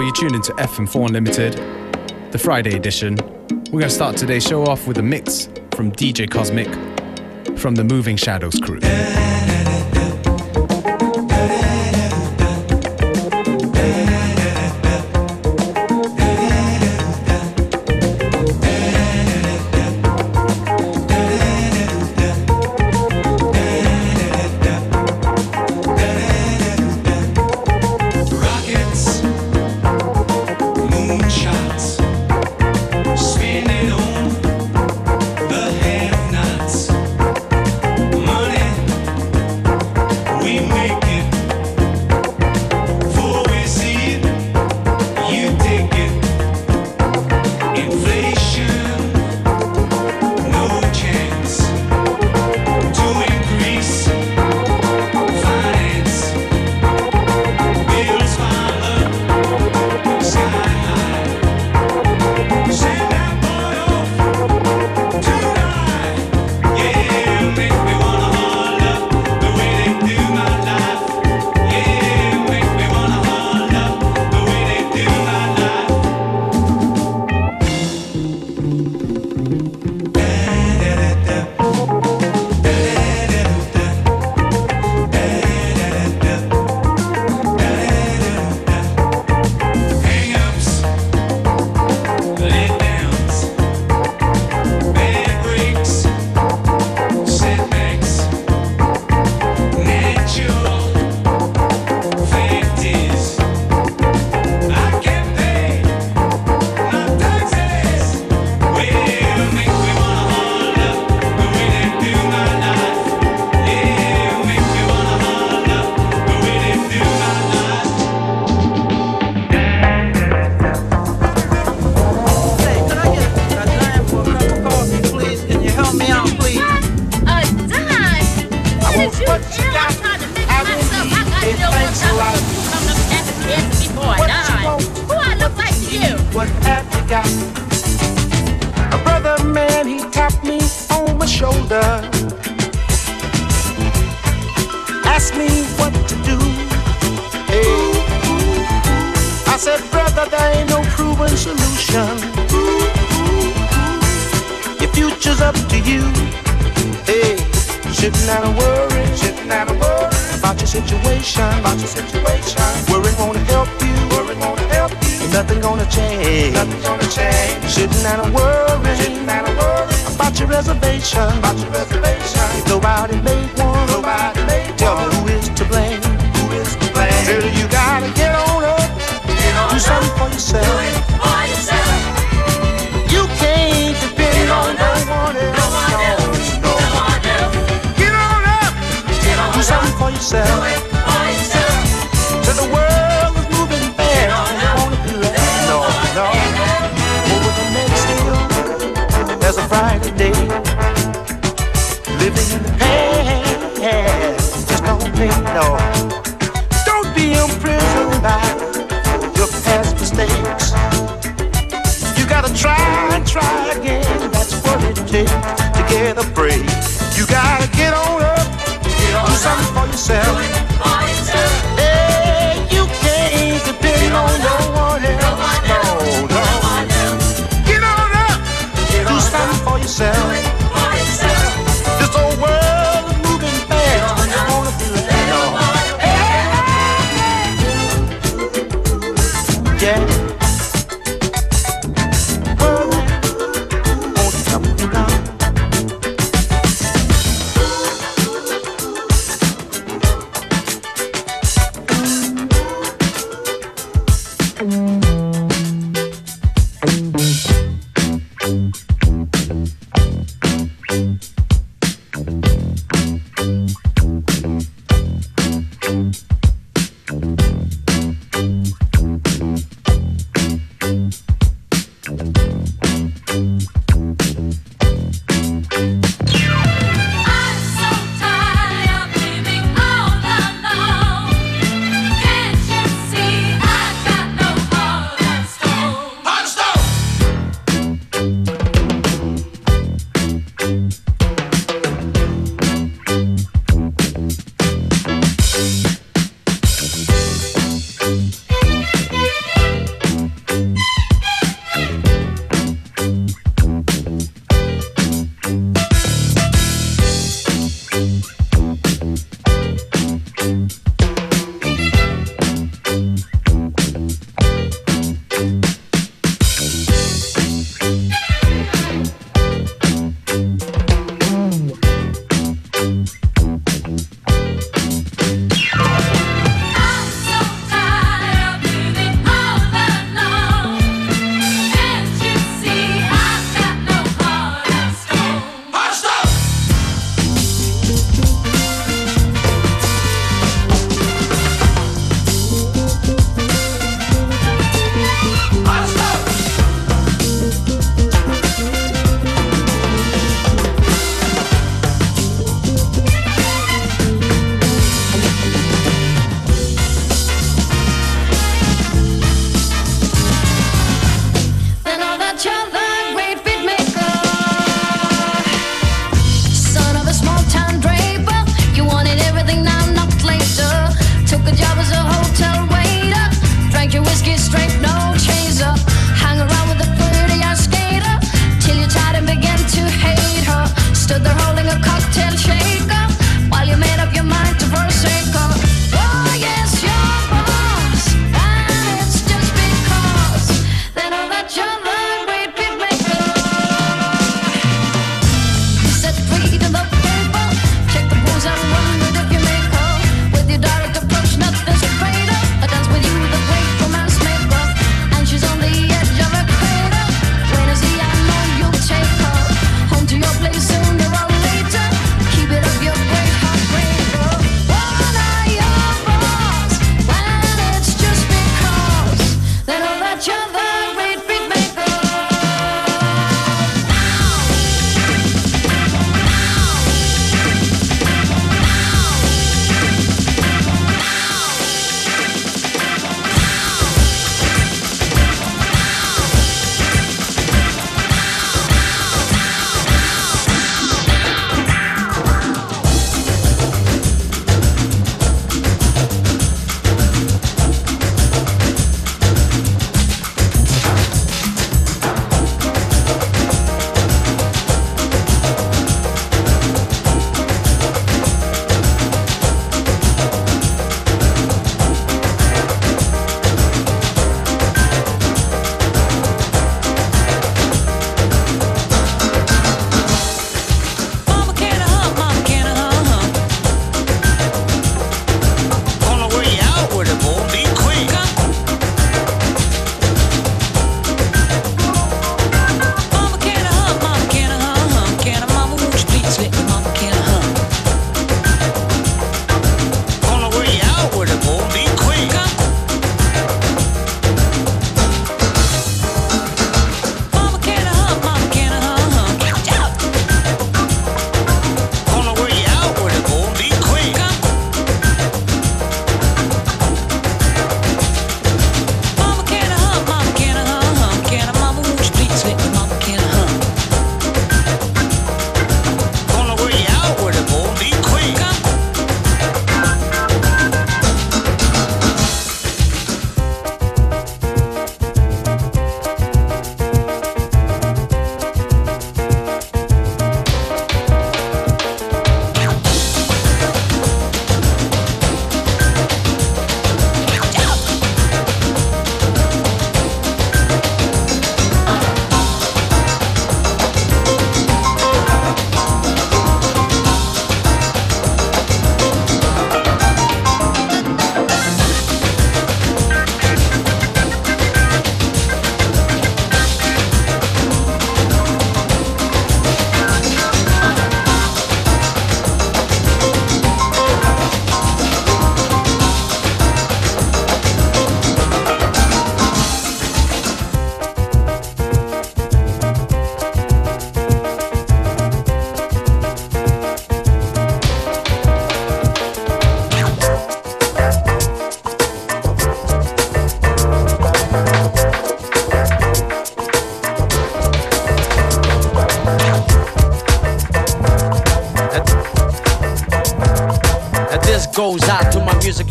Hello, you're tuned into FM4 Unlimited, the Friday edition. We're going to start today's show off with a mix from DJ Cosmic from the Moving Shadows crew.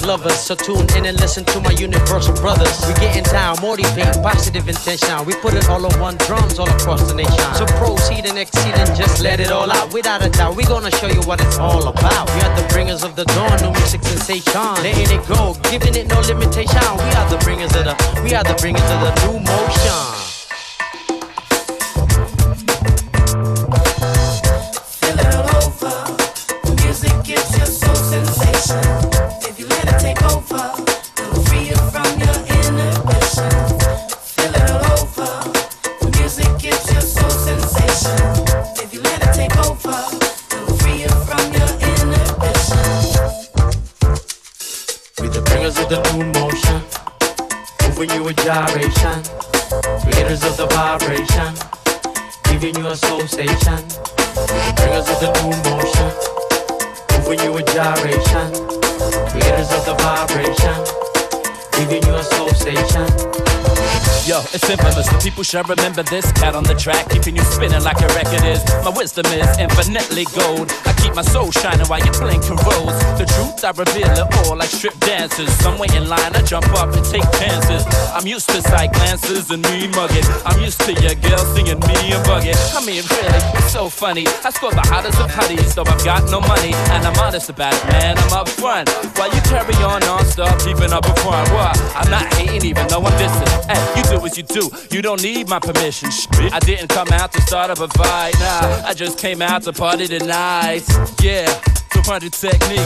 lovers. So tune in and listen to my universal brothers. We get in town, more pain, positive intention. We put it all on one, drums all across the nation. So proceed and exceed and just let it all out. Without a doubt, we gonna show you what it's all about. We are the bringers of the dawn, new music sensation. Letting it go, giving it no limitation. We are the bringers of the new motion. I remember this cat on the track, keeping you spinning like a record is. My wisdom is infinitely gold. I keep my soul shining while you're blinking roads. The truth, I reveal it all like strip dancers. Some way in line, I jump up and take chances. I'm used to side glances and me mugging. I'm used to your girl singing me and bugging. I mean, really, it's so funny. I score the hottest of hotties, though I've got no money. And I'm honest about it, man, I'm up front. While you carry on non-stop, keeping up a front. Well, I'm not hating even though I'm dissing. Hey, you do what you do, you don't need my permission. I didn't come out to start up a fight. Nah, I just came out to party tonight. Yeah, 200 techniques.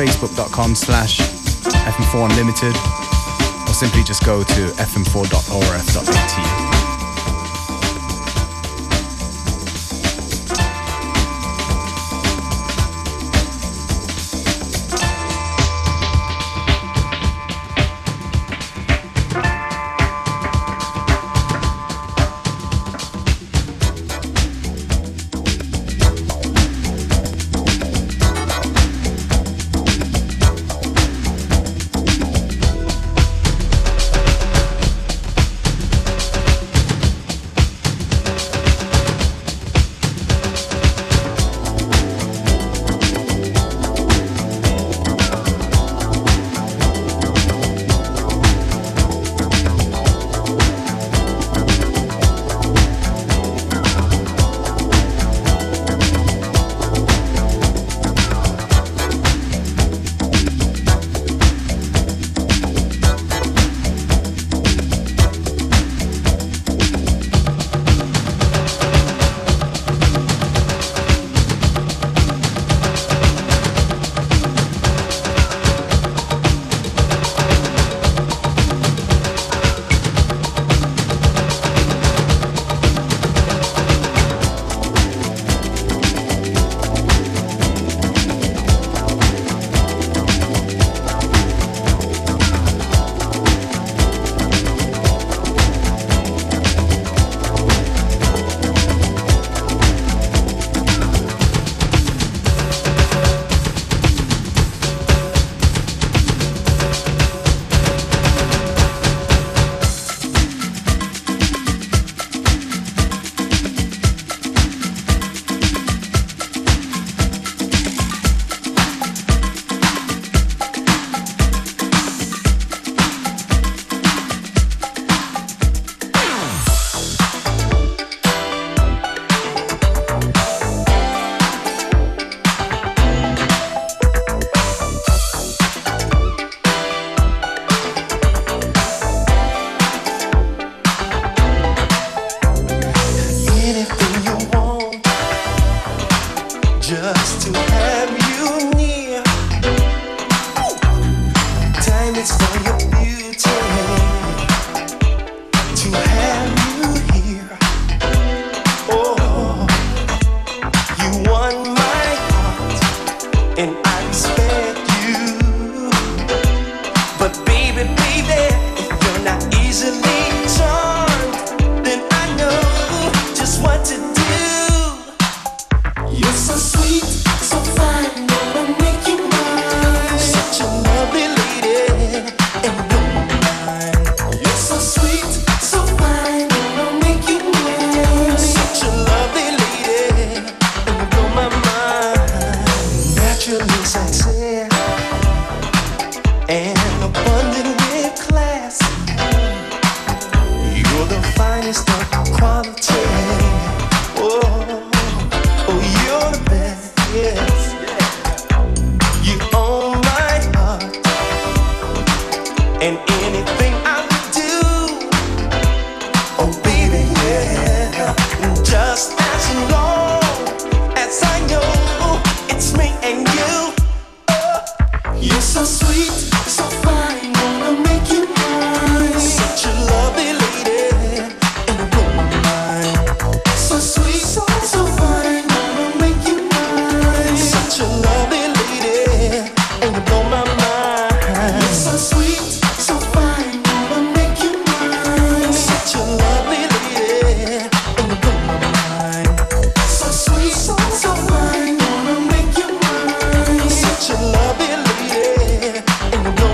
facebook.com/FM4 Unlimited, or simply just go to fm4.orf.at. Such a lovely lady, and you blow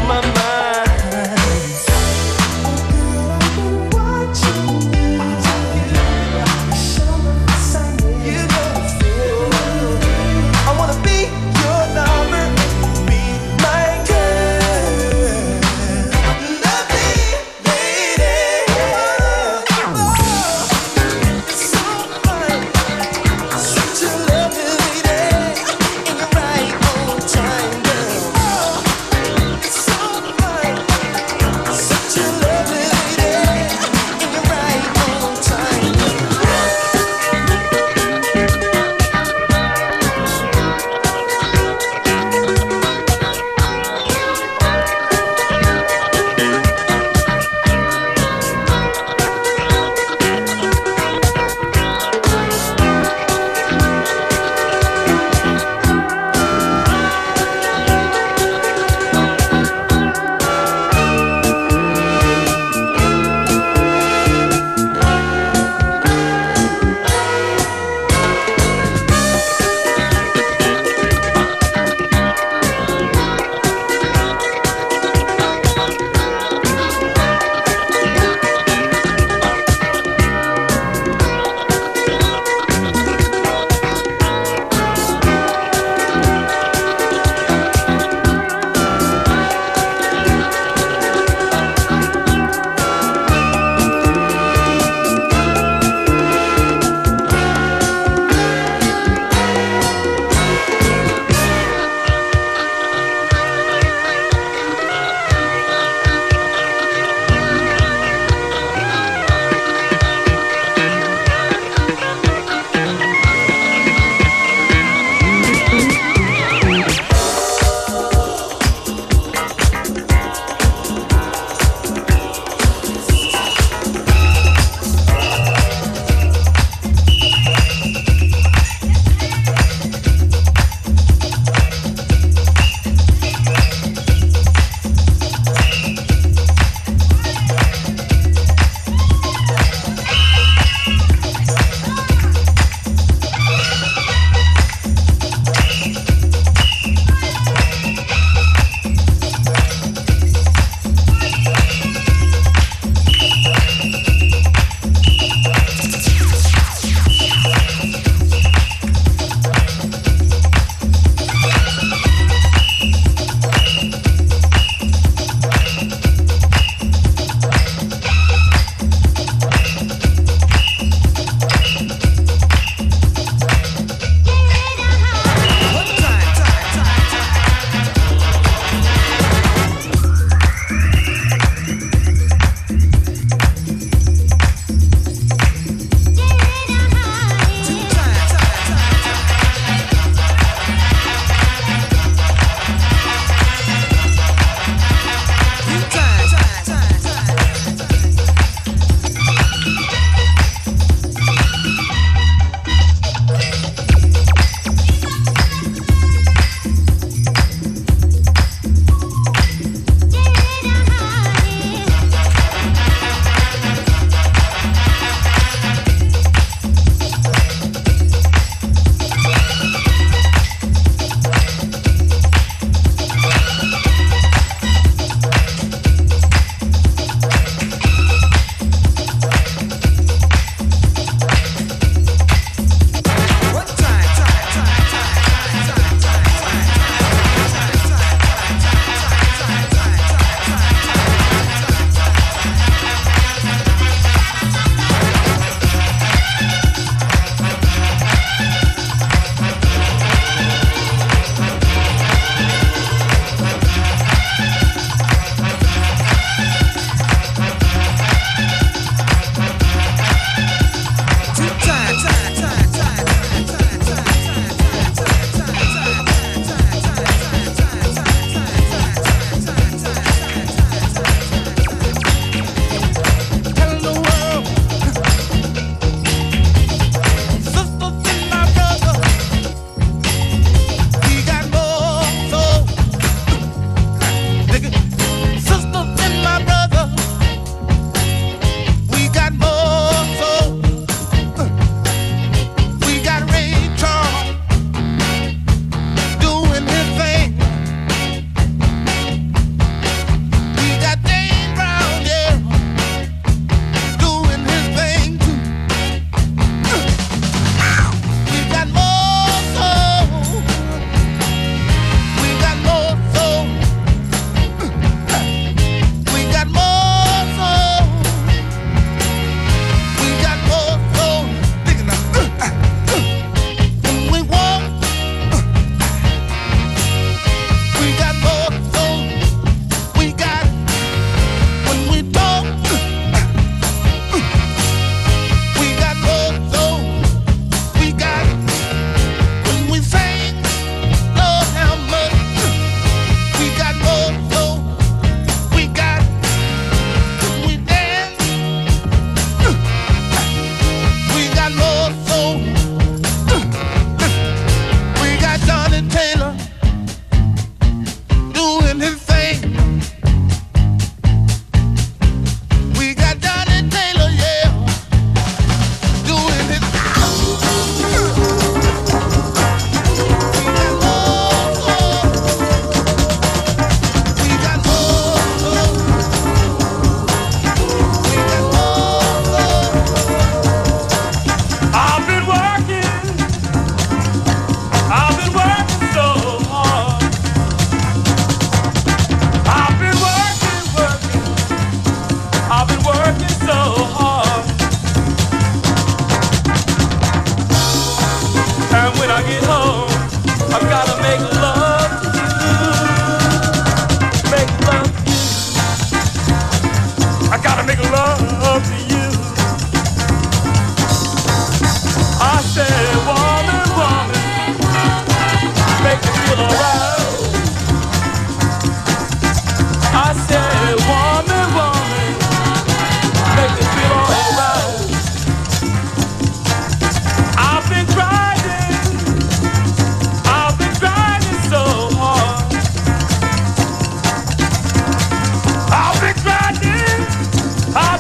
my mind. I get home, I've got to make love to you. Make love to you. I got to make love to you. I said, woman, woman, make me feel alright. I said, woman, woman, make me feel alright. I've been grinding, so hard. I've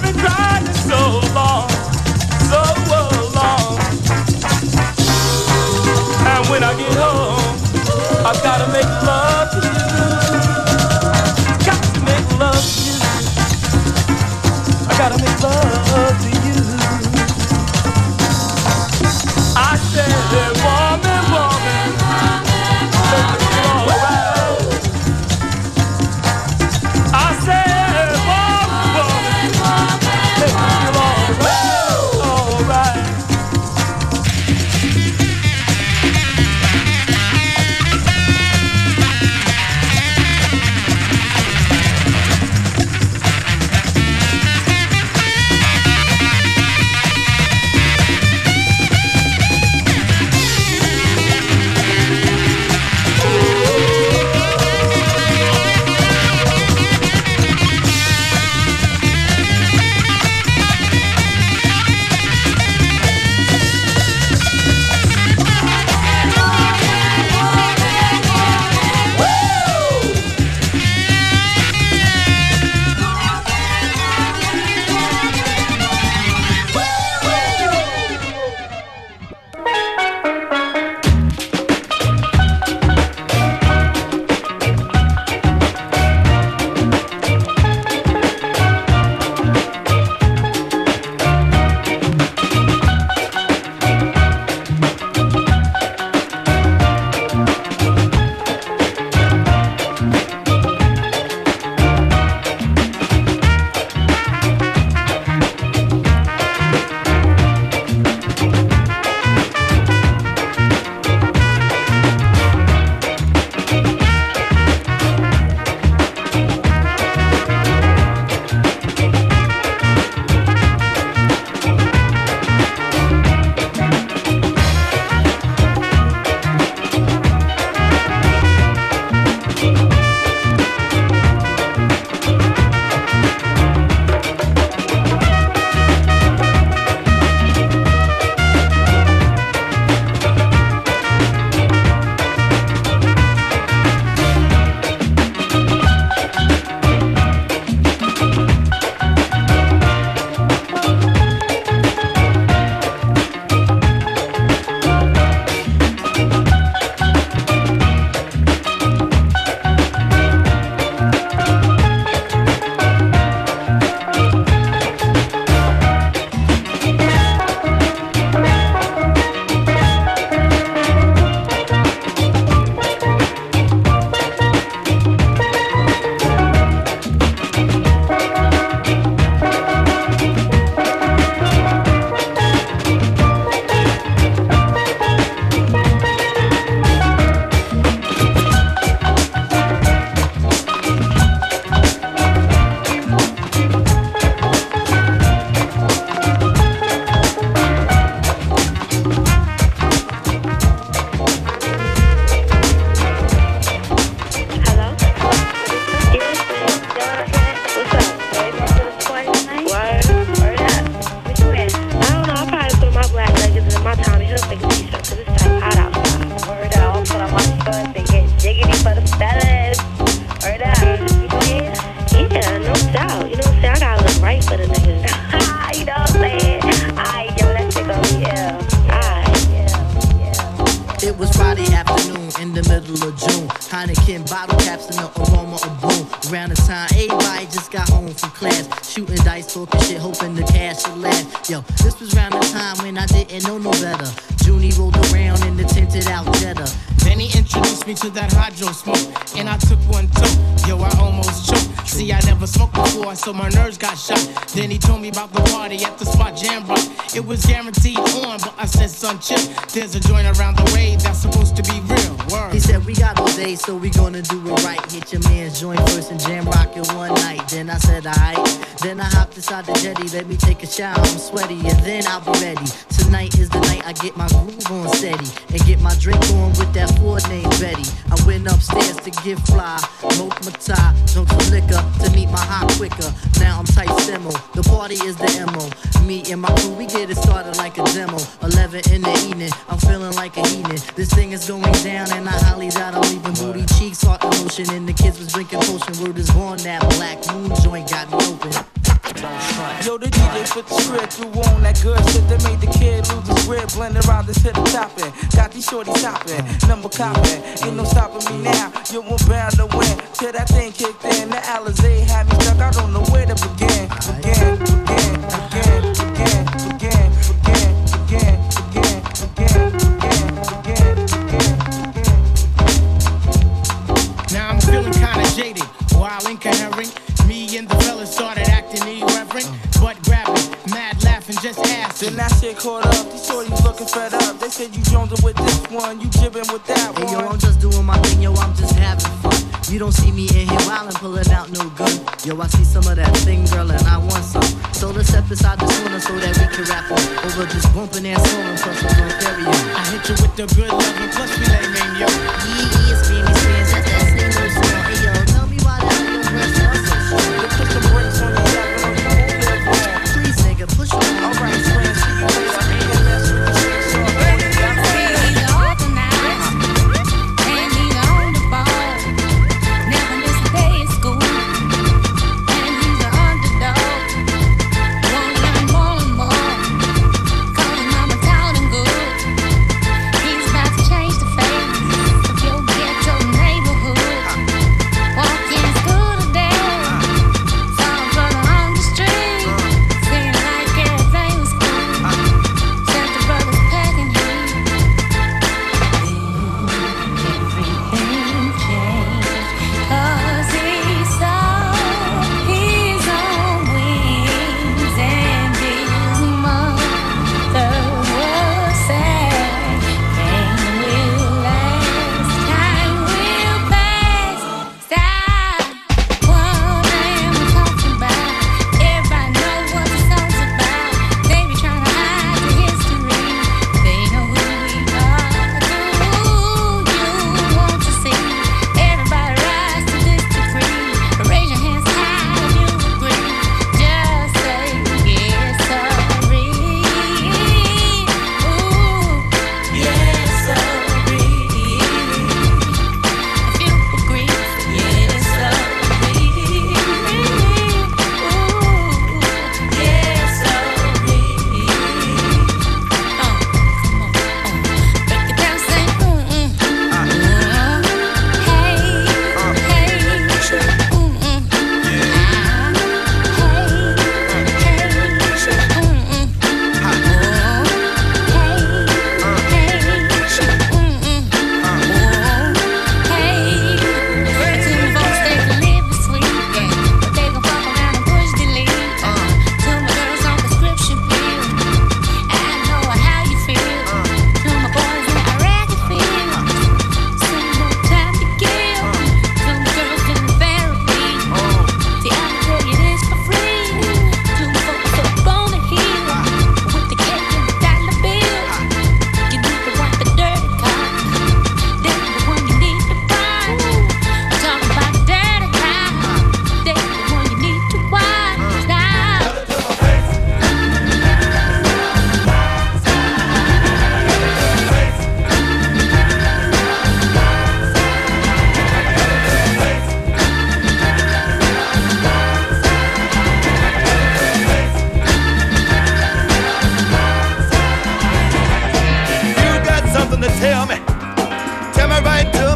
been grinding so long, And when I get home, I've gotta make love to you. Got to make love to you. I gotta make love to you. I said, woman, woman, make me feel alright. I said, woman, woman, make me feel alright, the middle of June. Heineken bottle caps and the aroma of bloom. Around the time, everybody just got home from class. Shooting dice, talking shit, hoping the cash would last. Yo, this was around the time when I didn't know no better. Junie rolled around in the tinted out Jetta. Then he introduced me to that hydro smoke, and I took one too. Yo, I almost choked. See, I never smoked before, so my nerves got shot. Then he told me about the party at the spot Jam Rock. It was guaranteed on, but I said, son, chill. There's a joint around the way that's supposed to be real. Word. He said, we got all day, so we gonna do it right. Hit your man's joint first and jam rock it one night. Then I said, alright. Then I hopped inside the jetty. Let me take a shower, I'm sweaty, and then I'll be ready. Tonight is the night I get my groove on steady and get my drink on with that four named Betty. I went upstairs to get fly, smoked my tie, drunk some liquor to meet my high quicker. Now I'm tight simo, the party is the MO. Me and my crew, we get it started like a demo. 11 in the evening, I'm feeling like a heathen. This thing is going down and I holly out, I'm leaving booty cheeks, heart emotion, and the kids was drinking potion. Word is born, that black moon joint got me open. Yo, the DJ put the crib through on that good shit that made the kid lose his grip. Blending around this hip topping, got these shorties hopping, number copping. Ain't no stopping me now, you won't bound to win. Till that thing kicked in, the Alizé had me stuck. I don't know where to begin. Begin. Now I'm feeling kinda jaded, while incoherent. Me and the fellas started acting irreverent, butt grabbing, mad laughing, just asking. Then that shit caught up, these shorties looking fed up. They said you jonesing with this one, you jibbing with that one. Hey yo, I'm just doing my thing, yo, I'm just having fun. You don't see me in here wildin', pulling out no gun. Yo, I see some of that thing, girl, and I want some. So let's step inside the corner so that we can rap on. Over just bumping and swollen, plus I'm on stereo. I hit you with the good lovin', plus we lay name, yo. Yeah, it's me, it's that same verse, yo. Hey yo, tell me why that ain't no rest. Put the brakes on the track and I'm gonna hold it. Please, nigga, push me. Alright, friends, see you later. I ain't gonna mess with the tricks on the way. I'm ready all the night, and he on the ball. Never miss a day at school, and he's an underdog. One and more, calling mama counting good. He's about to change the face of your ghetto neighborhood. Walking school today. Tell me right to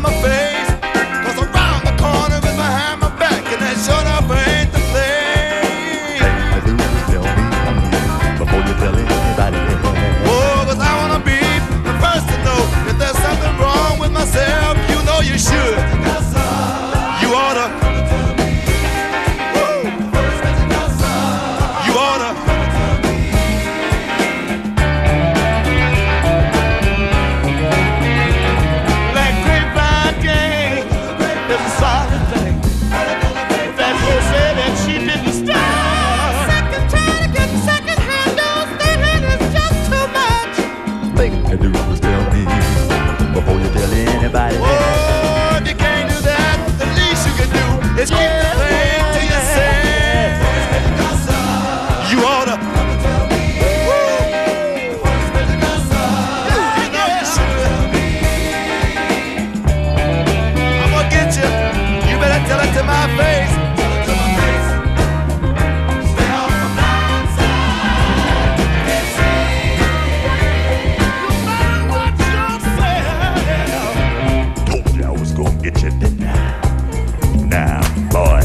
and do what was tell me before you tell anybody. Oh, if you can't do that, the least you can do is keep the thing to yourself. You ought to. You know you should. I'm gonna get you. You better tell it to my face. Boy.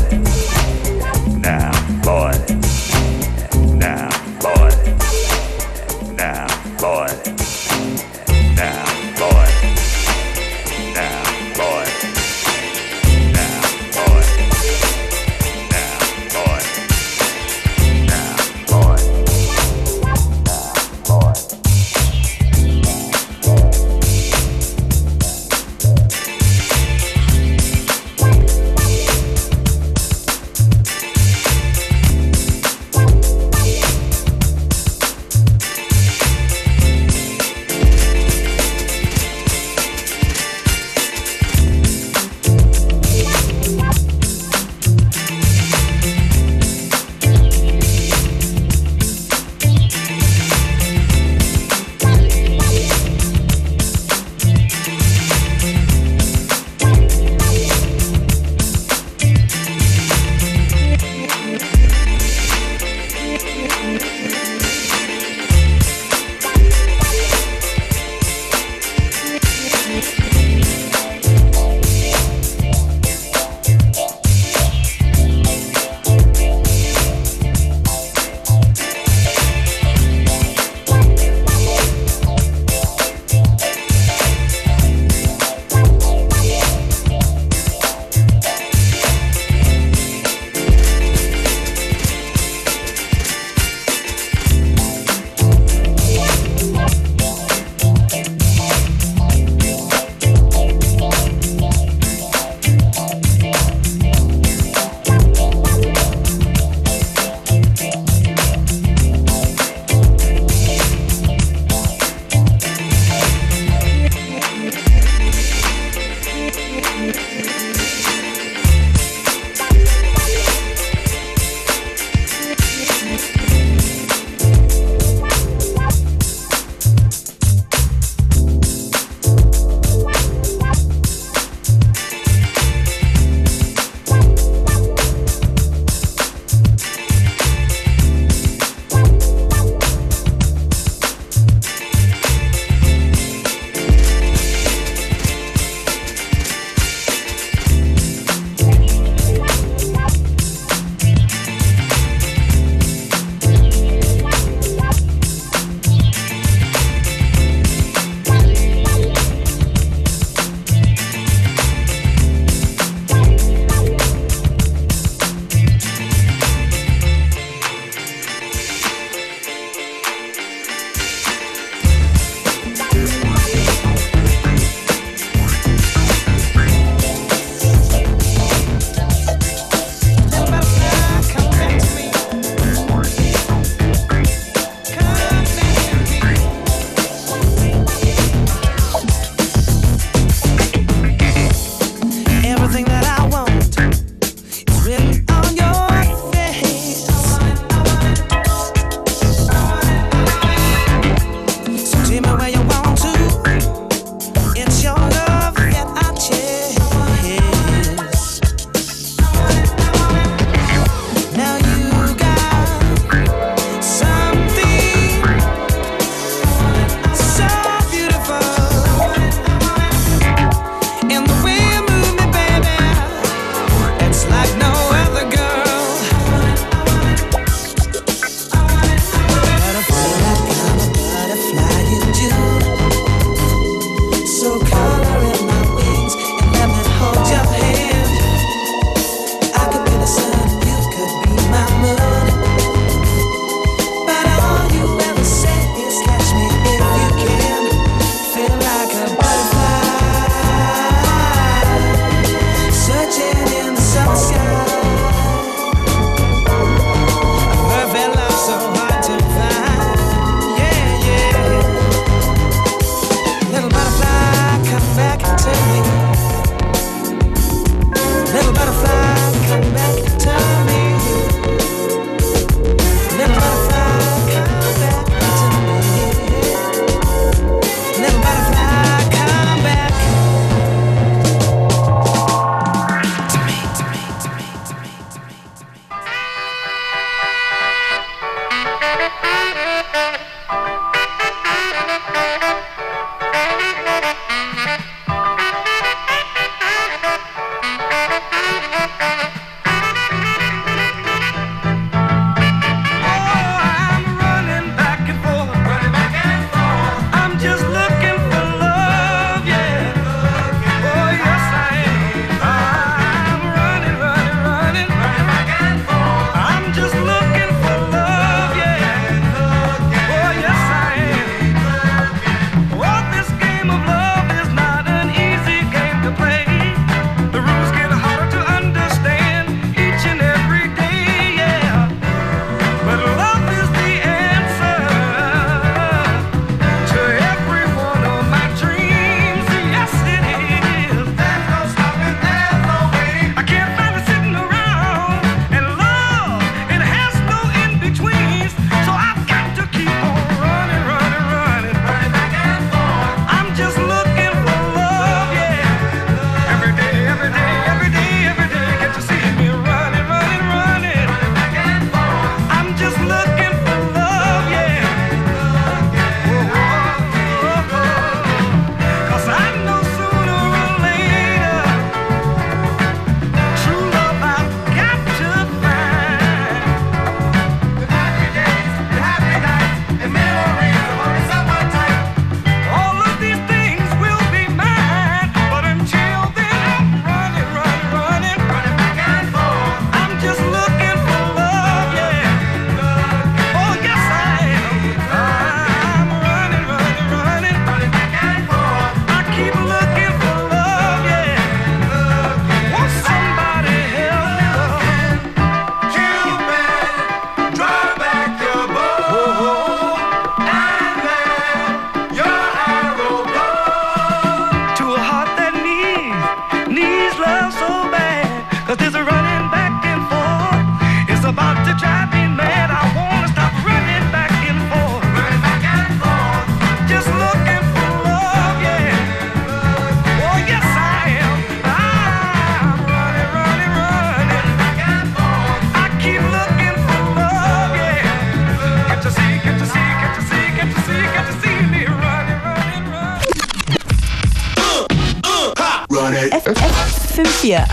FM4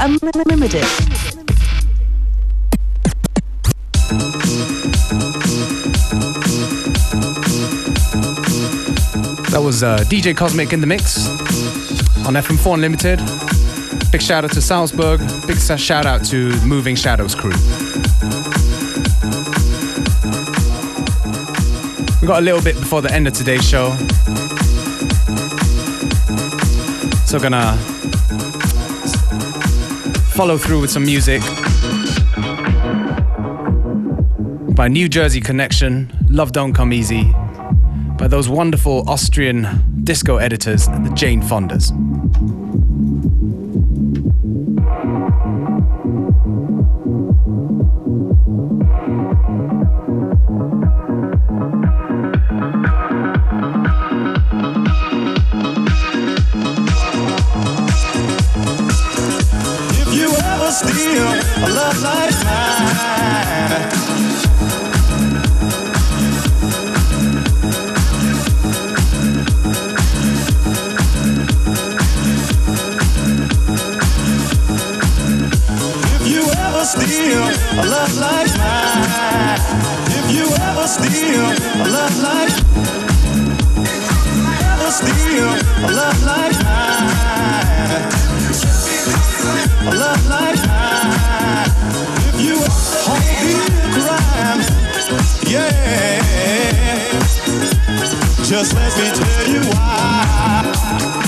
Unlimited. That was DJ Cosmic in the mix on FM4 Unlimited. Big shout out to Salzburg. Big shout out to Moving Shadows crew. We've got a little bit before the end of today's show, so gonna follow through with some music by New Jersey Connection, Love Don't Come Easy, by those wonderful Austrian disco editors, the Jane Fonders. If you ever steal a love like mine, steal a love like mine. If you ever steal a love like, ever steal a love like mine, a love like mine. If you commit crime, yeah, just let me tell you why.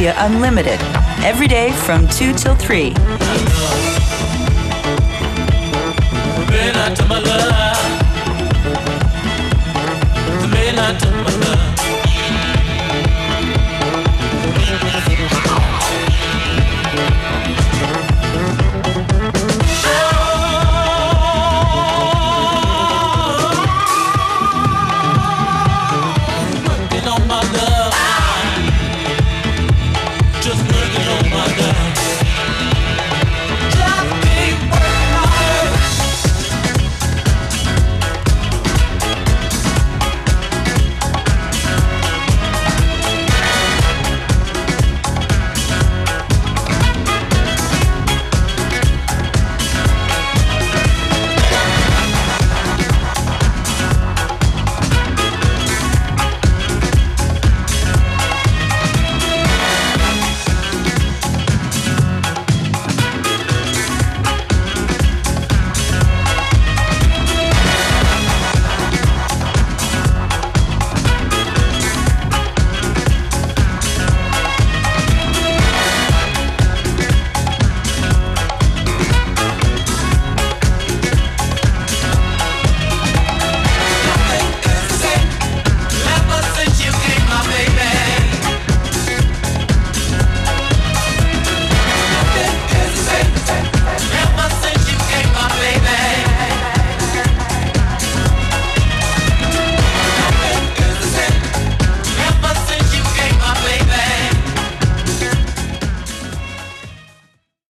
via Unlimited, every day from 2 till 3.